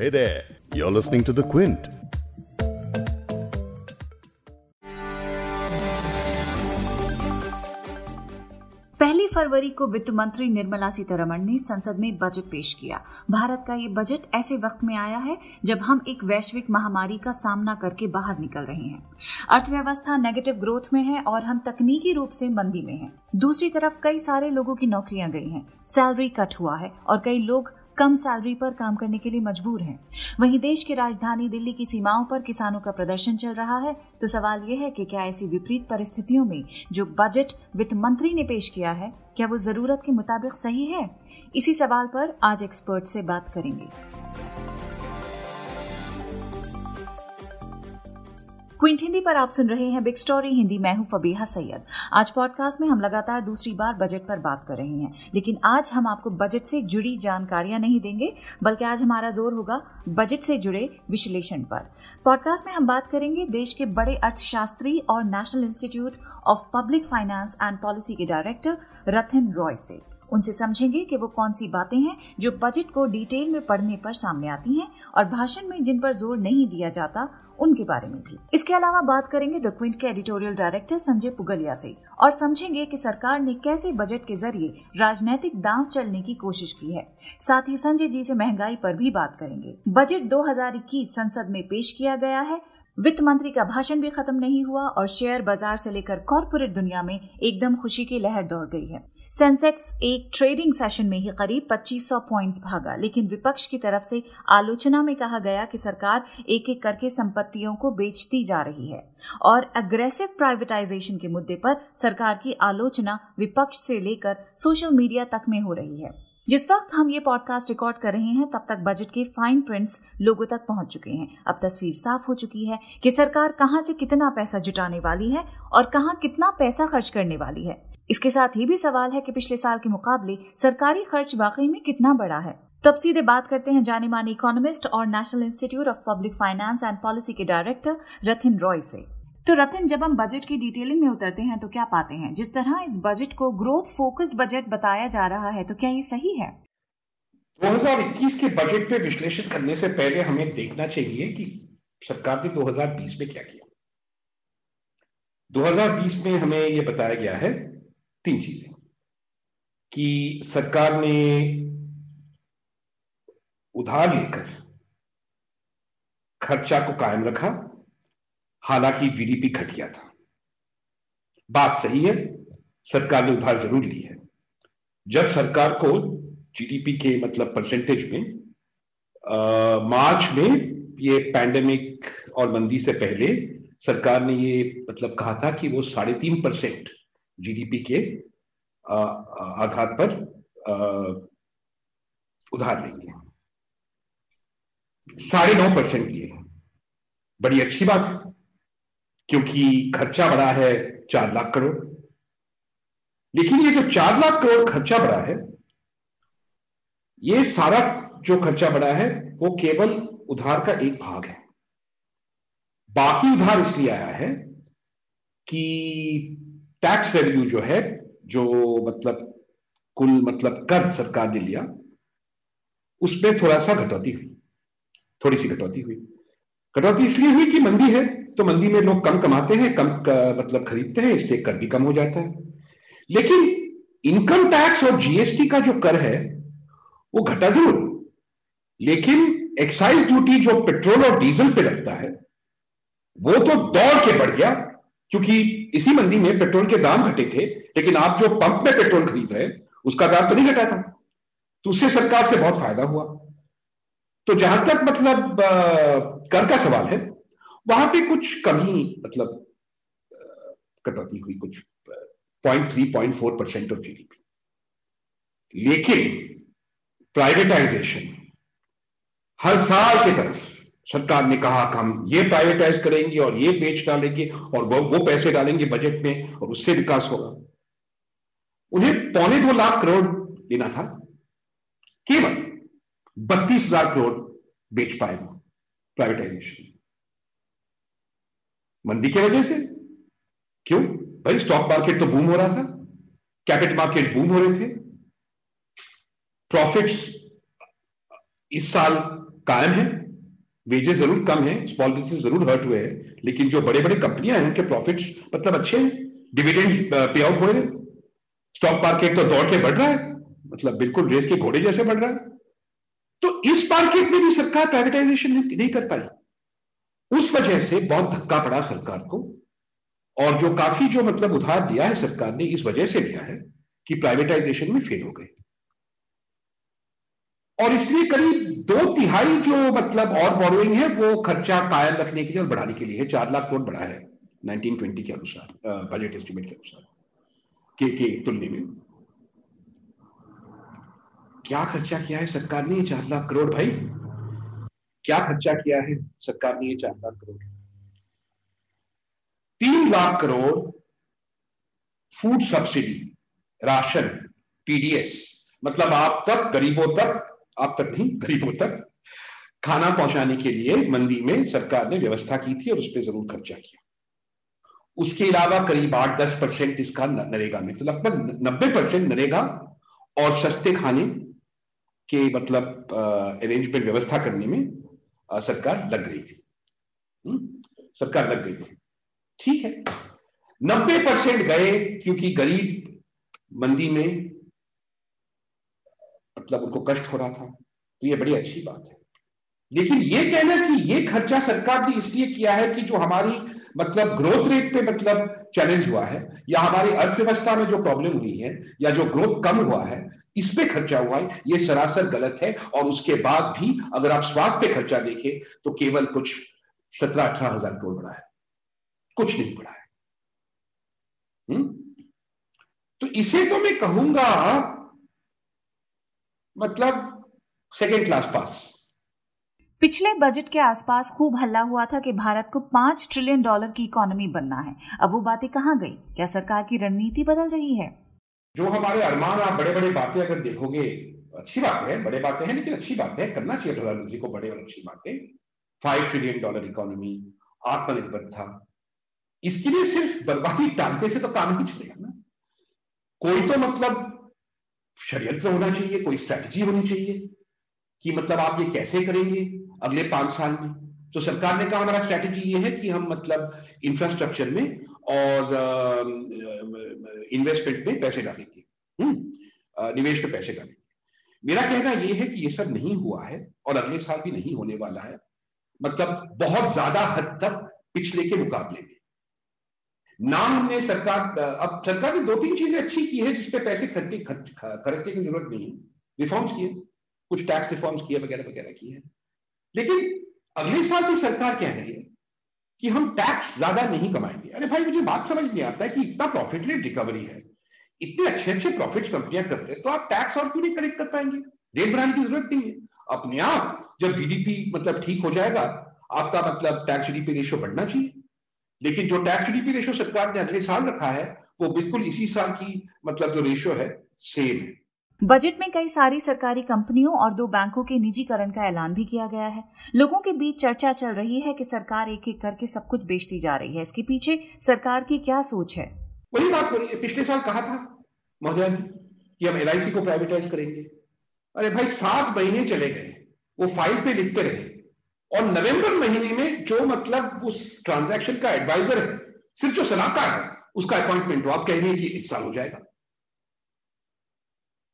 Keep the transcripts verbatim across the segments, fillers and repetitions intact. Hey there, you're listening to the Quint. पहली फरवरी को वित्त मंत्री निर्मला सीतारमण ने संसद में बजट पेश किया। भारत का ये बजट ऐसे वक्त में आया है जब हम एक वैश्विक महामारी का सामना करके बाहर निकल रहे हैं। अर्थव्यवस्था नेगेटिव ग्रोथ में है और हम तकनीकी रूप से मंदी में हैं। दूसरी तरफ कई सारे लोगों की नौकरियां गई हैं, सैलरी कट हुआ है और कई लोग कम सैलरी पर काम करने के लिए मजबूर हैं। वहीं देश की राजधानी दिल्ली की सीमाओं पर किसानों का प्रदर्शन चल रहा है। तो सवाल यह है कि क्या ऐसी विपरीत परिस्थितियों में जो बजट वित्त मंत्री ने पेश किया है, क्या वो जरूरत के मुताबिक सही है? इसी सवाल पर आज एक्सपर्ट से बात करेंगे। क्विंट हिंदी पर आप सुन रहे हैं बिग स्टोरी हिंदी। मैं हूं फबीहा सैयद। आज पॉडकास्ट में हम लगातार दूसरी बार बजट पर बात कर रहे हैं, लेकिन आज हम आपको बजट से जुड़ी जानकारियां नहीं देंगे, बल्कि आज हमारा जोर होगा बजट से जुड़े विश्लेषण पर। पॉडकास्ट में हम बात करेंगे देश के बड़े अर्थशास्त्री और national institute of public finance and policy के डायरेक्टर रथिन रॉय से। उनसे समझेंगे कि वो कौन सी बातें हैं जो बजट को डिटेल में पढ़ने पर सामने आती हैं और भाषण में जिन पर जोर नहीं दिया जाता उनके बारे में भी। इसके अलावा बात करेंगे द क्विंट के एडिटोरियल डायरेक्टर संजय पुगलिया से और समझेंगे कि सरकार ने कैसे बजट के जरिए राजनीतिक दांव चलने की कोशिश की है। साथ ही संजय जी से महंगाई पर भी बात करेंगे। बजट दो हज़ार इक्कीस संसद में पेश किया गया है। वित्त मंत्री का भाषण भी खत्म नहीं हुआ और शेयर बाजार से लेकर कॉर्पोरेट दुनिया में एकदम खुशी की लहर दौड़ गई है। सेंसेक्स एक ट्रेडिंग सेशन में ही करीब पच्चीस सौ पॉइंट्स भागा, लेकिन विपक्ष की तरफ से आलोचना में कहा गया कि सरकार एक एक करके संपत्तियों को बेचती जा रही है और अग्रेसिव प्राइवेटाइजेशन के मुद्दे पर सरकार की आलोचना विपक्ष से लेकर सोशल मीडिया तक में हो रही है। जिस वक्त हम ये पॉडकास्ट रिकॉर्ड कर रहे हैं तब तक बजट के फाइन प्रिंट्स लोगों तक पहुंच चुके हैं। अब तस्वीर साफ हो चुकी है कि सरकार कहां से कितना पैसा जुटाने वाली है और कहां कितना पैसा खर्च करने वाली है। इसके साथ ही भी सवाल है कि पिछले साल के मुकाबले सरकारी खर्च वाकई में कितना बड़ा है। तो अब सीधे बात करते हैं जाने माने इकोनॉमिस्ट और national institute of public finance and policy के डायरेक्टर रथिन रॉय से। तो रथिन, जब हम बजट की डिटेलिंग में उतरते हैं तो क्या पाते हैं? जिस तरह इस बजट को ग्रोथ फोकस्ड बजट बताया जा रहा है, तो क्या ये सही है? दो हज़ार इक्कीस के बजट पे विश्लेषण करने से पहले हमें देखना चाहिए कि सरकार ने दो हज़ार बीस में क्या किया। दो हज़ार बीस में हमें ये बताया गया है तीन चीजें कि सरकार ने उधार लेकर खर्चा को कायम रखा, हालांकि जीडीपी घट गया था। बात सही है, सरकार ने उधार जरूर ली है। जब सरकार को जीडीपी के मतलब परसेंटेज में आ, मार्च में ये पैंडेमिक और मंदी से पहले सरकार ने ये मतलब कहा था कि वो साढ़े तीन परसेंट जीडीपी के आ, आधार पर आ, उधार लेंगे। साढ़े नौ परसेंट लिए, बड़ी अच्छी बात है क्योंकि खर्चा बढ़ा है चार लाख करोड़। लेकिन ये जो चार लाख करोड़ खर्चा बढ़ा है, ये सारा जो खर्चा बढ़ा है वो केवल उधार का एक भाग है। बाकी उधार इसलिए आया है कि टैक्स रेवेन्यू जो है, जो मतलब कुल मतलब कर सरकार ने लिया, उसमें थोड़ा सा घटौती हुई, थोड़ी सी घटौती हुई। कटौती इसलिए हुई कि मंदी है, तो मंदी में लोग कम कमाते हैं, कम मतलब खरीदते हैं, इसलिए कर भी कम हो जाता है। लेकिन इनकम टैक्स और जीएसटी का जो कर है वो घटा जरूर, लेकिन एक्साइज ड्यूटी जो पेट्रोल और डीजल पे लगता है वो तो दौड़ के बढ़ गया, क्योंकि इसी मंदी में पेट्रोल के दाम घटे थे, लेकिन आप जो पंप में पेट्रोल खरीद रहे उसका दाम तो नहीं घटा था, तो उससे सरकार से बहुत फायदा हुआ। तो जहां तक मतलब कर का सवाल है, वहां पे कुछ कमी मतलब कटौती हुई, कुछ zero point three, zero point four percent of GDP. लेकिन प्राइवेटाइजेशन हर साल की तरफ सरकार ने कहा कि हम ये प्राइवेटाइज करेंगे और ये बेच डालेंगे और वो, वो पैसे डालेंगे बजट में और उससे विकास होगा। उन्हें पौने दो लाख करोड़ देना था, केवल बत्तीस हजार करोड़ बेच पाए वो प्राइवेटाइजेशन। मंदी की वजह से क्यों भाई? स्टॉक मार्केट तो बूम हो रहा था, कैपिटल मार्केट बूम हो रहे थे, प्रॉफिट्स इस साल कायम है, वेजेस जरूर कम है, स्मॉल बिजनेस जरूर हर्ट हुए हैं, लेकिन जो बड़े बड़े कंपनियां हैं उनके प्रॉफिट्स मतलब अच्छे हैं, डिविडेंड पे आउट हो रहे, स्टॉक मार्केट तो दौड़ के बढ़ रहा है, मतलब बिल्कुल रेस के घोड़े जैसे बढ़ रहा है। तो इस मार्केट में भी सरकार प्राइवेटाइजेशन नहीं कर पाई, उस वजह से बहुत धक्का पड़ा सरकार को, और जो काफी जो मतलब उधार दिया है सरकार ने इस वजह से दिया है कि प्राइवेटाइजेशन में फेल हो गए, और इसलिए करीब दो तिहाई जो मतलब और बोरोइंग है वो खर्चा कायम रखने के लिए और बढ़ाने के लिए है। चार लाख करोड़ बढ़ा है उन्नीस बीस के अनुसार, बजट एस्टिमेट के अनुसार के के तुलने में। क्या खर्चा किया है सरकार ने? चार लाख करोड़ भाई, क्या खर्चा किया है सरकार ने? चार लाख करोड़ तीन lakh crore food subsidy, ration, PDS, मतलब आप तक गरीबों तक, आप तक नहीं गरीबों तक खाना पहुंचाने के लिए मंदी में सरकार ने व्यवस्था की थी और उस पर जरूर खर्चा किया। उसके अलावा करीब आठ दस परसेंट इसका नरेगा में, तो लगभग नब्बे परसेंट नरेगा और सस्ते खाने के मतलब अरेंजमेंट व्यवस्था करने में आ, सरकार लग गई थी। हुँ? सरकार लग गई थी, ठीक है। नब्बे परसेंट गए क्योंकि गरीब मंदी में मतलब उनको कष्ट हो रहा था, तो ये बड़ी अच्छी बात है। लेकिन ये कहना कि ये खर्चा सरकार ने इसलिए किया है कि जो हमारी मतलब ग्रोथ रेट पे मतलब चैलेंज हुआ है या हमारी अर्थव्यवस्था में जो प्रॉब्लम हुई है या जो ग्रोथ कम हुआ है इस पे खर्चा हुआ है, ये सरासर गलत है। और उसके बाद भी अगर आप स्वास्थ्य पे खर्चा देखें तो केवल कुछ सत्रह अठारह हजार करोड़ बढ़ा है, कुछ नहीं बढ़ा है। हुँ? तो इसे तो मैं कहूंगा मतलब सेकेंड क्लास पास। पिछले बजट के आसपास खूब हल्ला हुआ था कि भारत को पांच ट्रिलियन डॉलर की इकोनॉमी बनना है। अब वो बातें कहाँ गई? क्या सरकार की रणनीति बदल रही है? जो हमारे अरमान, आप बड़े बड़े बातें अगर देखोगे, अच्छी बात है, बड़े बातें हैं, लेकिन अच्छी बात है, करना चाहिए प्रधानमंत्री को बड़े और अच्छी बातें। फाइव ट्रिलियन डॉलर इकोनॉमी, आत्मनिर्भर था, इसके लिए सिर्फ बर्बादी टालने से तो काम नहीं चलेगा ना। कोई तो मतलब षड्यंत्र होना चाहिए, कोई स्ट्रैटेजी होनी चाहिए कि मतलब आप ये कैसे करेंगे अगले पांच साल में। तो सरकार ने कहा हमारा स्ट्रैटेजी ये है कि हम मतलब इंफ्रास्ट्रक्चर में और इन्वेस्टमेंट में पैसे डालेंगे, हम्म निवेश में पैसे डालेंगे। मेरा कहना ये है कि ये सब नहीं हुआ है और अगले साल भी नहीं होने वाला है, मतलब बहुत ज्यादा हद तक पिछले के मुकाबले में। ना हमने सरकार, अब सरकार ने दो तीन चीजें अच्छी की है जिसपे पैसे खर्चने खर्चने की जरूरत नहीं है, रिफॉर्म्स किए, कुछ टैक्स रिफॉर्म्स किए वगैरह वगैरह की है। लेकिन अगले साल भी सरकार कह रही है कि हम टैक्स ज्यादा नहीं कमाएंगे। अरे भाई, मुझे बात समझ नहीं आता है कि इतना प्रॉफिट रेट रिकवरी है, इतने अच्छे अच्छे प्रॉफिट कंपनियां कर रहे हैं, तो आप टैक्स और क्यों नहीं कलेक्ट कर पाएंगे? देश बढ़ाने की जरूरत नहीं है, अपने आप जब जीडीपी मतलब ठीक हो जाएगा आपका, मतलब टैक्स जीडीपी रेशियो बढ़ना चाहिए। लेकिन जो टैक्स जीडीपी रेशियो सरकार ने अगले साल रखा है वो बिल्कुल इसी साल की मतलब जो रेशियो है सेम है। बजट में कई सारी सरकारी कंपनियों और दो बैंकों के निजीकरण का ऐलान भी किया गया है। लोगों के बीच चर्चा चल रही है कि सरकार एक एक करके सब कुछ बेचती जा रही है, इसके पीछे सरकार की क्या सोच है? वही बात हो रही है। पिछले साल कहा था महोदय कि हम एल आई सी को प्राइवेटाइज करेंगे, अरे भाई सात महीने चले गए वो फाइल पे लिखते रहे, और नवंबर महीने में जो मतलब उस ट्रांजैक्शन का एडवाइजर है, सिर्फ जो सलाहकार है, उसका अपॉइंटमेंट हो। आप कह रहे हैं कि इस साल हो जाएगा।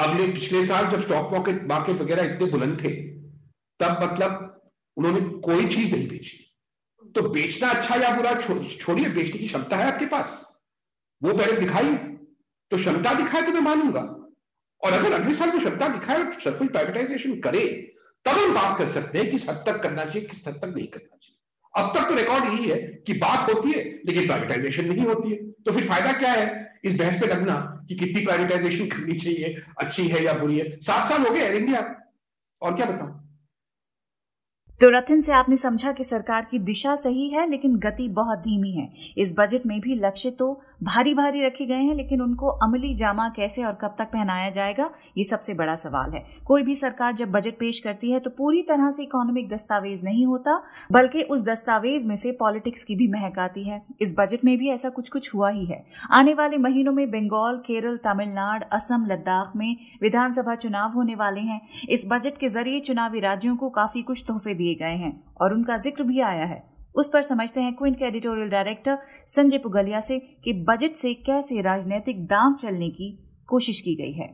अगले पिछले साल जब स्टॉक मार्केट मार्केट वगैरह इतने बुलंद थे तब मतलब उन्होंने कोई चीज नहीं बेची। तो बेचना अच्छा या बुरा छोड़िए, बेचने की क्षमता है आपके पास, वो पहले दिखाई। तो क्षमता दिखाए तो मैं मानूंगा, और अगर अगले साल वो क्षमता दिखाए और सरफुल प्राइवेटाइजेशन करे तब हम बात कर सकते हैं किस हद तक करना चाहिए, किस हद तक नहीं करना चाहिए। अब तक तो रिकॉर्ड यही है कि बात होती है लेकिन प्राइवेटाइजेशन नहीं होती है, तो फिर फायदा क्या है इस बहस पे लगना कि कितनी प्राइवेटाइजेशन करनी चाहिए, अच्छी है या बुरी है। सात साल हो गए एयर इंडिया, और क्या बताऊं। तो रथिन से आपने समझा कि सरकार की दिशा सही है लेकिन गति बहुत धीमी है। इस बजट में भी लक्ष्य तो भारी भारी रखे गए हैं, लेकिन उनको अमली जामा कैसे और कब तक पहनाया जाएगा, ये सबसे बड़ा सवाल है। कोई भी सरकार जब बजट पेश करती है तो पूरी तरह से इकोनॉमिक दस्तावेज नहीं होता, बल्कि उस दस्तावेज में से पॉलिटिक्स की भी महक आती है। इस बजट में भी ऐसा कुछ कुछ हुआ ही है। आने वाले महीनों में बंगाल, केरल, तमिलनाडु, असम, लद्दाख में विधानसभा चुनाव होने वाले हैं। इस बजट के जरिए चुनावी राज्यों को काफी कुछ तोहफे दिए गए हैं और उनका जिक्र भी आया है। उस पर समझते हैं क्विंट के एडिटोरियल डायरेक्टर संजय पुगलिया से कि बजट से कैसे राजनीतिक दांव चलने की कोशिश की गई है।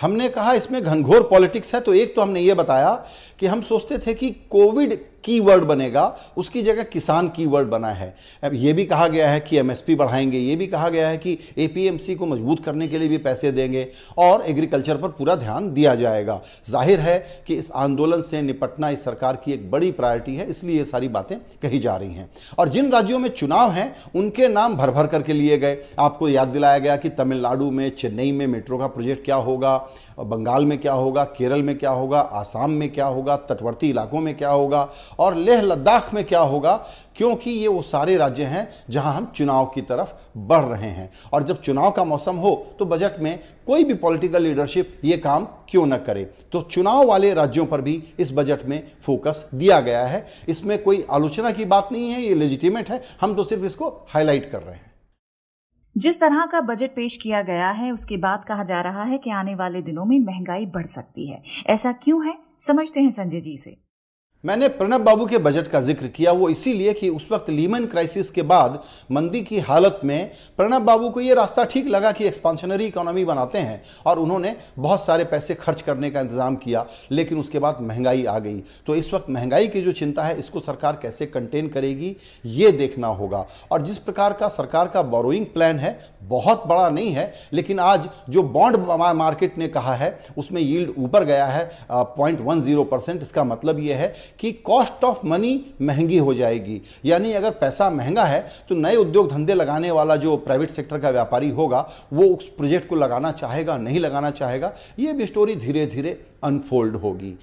हमने कहा इसमें घनघोर पॉलिटिक्स है, तो एक तो हमने ये बताया कि हम सोचते थे कि कोविड कीवर्ड बनेगा, उसकी जगह किसान कीवर्ड बना है। अब ये भी कहा गया है कि एमएसपी बढ़ाएंगे, ये भी कहा गया है कि एपीएमसी को मजबूत करने के लिए भी पैसे देंगे और एग्रीकल्चर पर पूरा ध्यान दिया जाएगा। जाहिर है कि इस आंदोलन से निपटना इस सरकार की एक बड़ी प्रायोरिटी है, इसलिए ये सारी बातें कही जा रही हैं। और जिन राज्यों में चुनाव हैं उनके नाम भर भर करके लिए गए। आपको याद दिलाया गया कि तमिलनाडु में, चेन्नई में मेट्रो का प्रोजेक्ट क्या होगा, बंगाल में क्या होगा, केरल में क्या होगा, आसाम में क्या होगा, तटवर्ती इलाकों में क्या होगा और लेह लद्दाख में क्या होगा, क्योंकि ये वो सारे राज्य हैं जहां हम चुनाव की तरफ बढ़ रहे हैं। और जब चुनाव का मौसम हो तो बजट में कोई भी पॉलिटिकल लीडरशिप ये काम क्यों न करे। तो चुनाव वाले राज्यों पर भी इस बजट में फोकस दिया गया है। इसमें कोई आलोचना की बात नहीं है, ये लेजिटिमेट है, हम तो सिर्फ इसको हाईलाइट कर रहे हैं। जिस तरह का बजट पेश किया गया है उसके बाद कहा जा रहा है कि आने वाले दिनों में महंगाई बढ़ सकती है। ऐसा क्यों है, समझते हैं संजय जी से। मैंने प्रणब बाबू के बजट का जिक्र किया वो इसीलिए कि उस वक्त लीमन क्राइसिस के बाद मंदी की हालत में प्रणब बाबू को ये रास्ता ठीक लगा कि एक्सपांशनरी इकोनॉमी बनाते हैं और उन्होंने बहुत सारे पैसे खर्च करने का इंतजाम किया, लेकिन उसके बाद महंगाई आ गई। तो इस वक्त महंगाई की जो चिंता है इसको सरकार कैसे कंटेन करेगी ये देखना होगा। और जिस प्रकार का सरकार का बोरोइंग प्लान है बहुत बड़ा नहीं है, लेकिन आज जो बॉन्ड मार्केट ने कहा है उसमें यील्ड ऊपर गया है पॉइंट वन जीरो परसेंट। इसका मतलब यह है कि कॉस्ट ऑफ मनी महंगी हो जाएगी, यानी अगर पैसा महंगा है तो नए उद्योग धंधे लगाने वाला जो प्राइवेट सेक्टर का व्यापारी होगा वो उस प्रोजेक्ट को लगाना चाहेगा नहीं लगाना चाहेगा, ये भी स्टोरी धीरे धीरे अनफोल्ड होगी।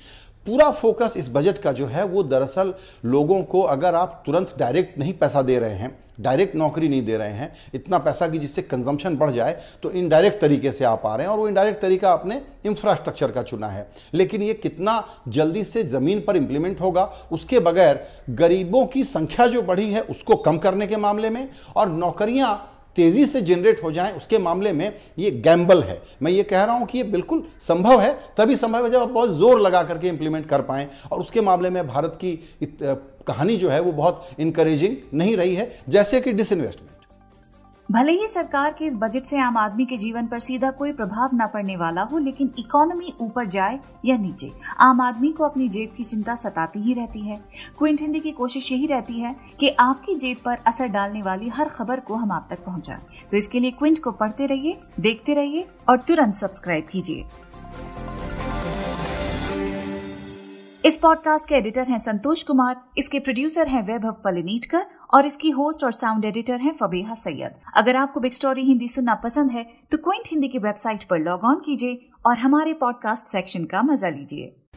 पूरा फोकस इस बजट का जो है वो दरअसल लोगों को, अगर आप तुरंत डायरेक्ट नहीं पैसा दे रहे हैं, डायरेक्ट नौकरी नहीं दे रहे हैं इतना पैसा कि जिससे कंजम्पशन बढ़ जाए, तो इनडायरेक्ट तरीके से आप आ रहे हैं और वो इनडायरेक्ट तरीका आपने इंफ्रास्ट्रक्चर का चुना है। लेकिन ये कितना जल्दी से ज़मीन पर इंप्लीमेंट होगा, उसके बगैर गरीबों की संख्या जो बढ़ी है उसको कम करने के मामले में और नौकरियाँ तेजी से जनरेट हो जाएं उसके मामले में ये गैम्बल है। मैं ये कह रहा हूं कि ये बिल्कुल संभव है, तभी संभव है जब आप बहुत जोर लगा करके इंप्लीमेंट कर पाएं। और उसके मामले में भारत की कहानी जो है वो बहुत इनकरेजिंग नहीं रही है, जैसे कि डिसइन्वेस्टमेंट। भले ही सरकार के इस बजट से आम आदमी के जीवन पर सीधा कोई प्रभाव न पड़ने वाला हो, लेकिन इकोनॉमी ऊपर जाए या नीचे आम आदमी को अपनी जेब की चिंता सताती ही रहती है। क्विंट हिंदी की कोशिश यही रहती है कि आपकी जेब पर असर डालने वाली हर खबर को हम आप तक पहुंचाएं। तो इसके लिए क्विंट को पढ़ते रहिए, देखते रहिए और तुरंत सब्सक्राइब कीजिए। इस पॉडकास्ट के एडिटर हैं संतोष कुमार, इसके प्रोड्यूसर हैं वैभव वलिटकर और इसकी होस्ट और साउंड एडिटर हैं फबीहा सैयद। अगर आपको बिग स्टोरी हिंदी सुनना पसंद है तो क्विंट हिंदी की वेबसाइट पर लॉग ऑन कीजिए और हमारे पॉडकास्ट सेक्शन का मजा लीजिए।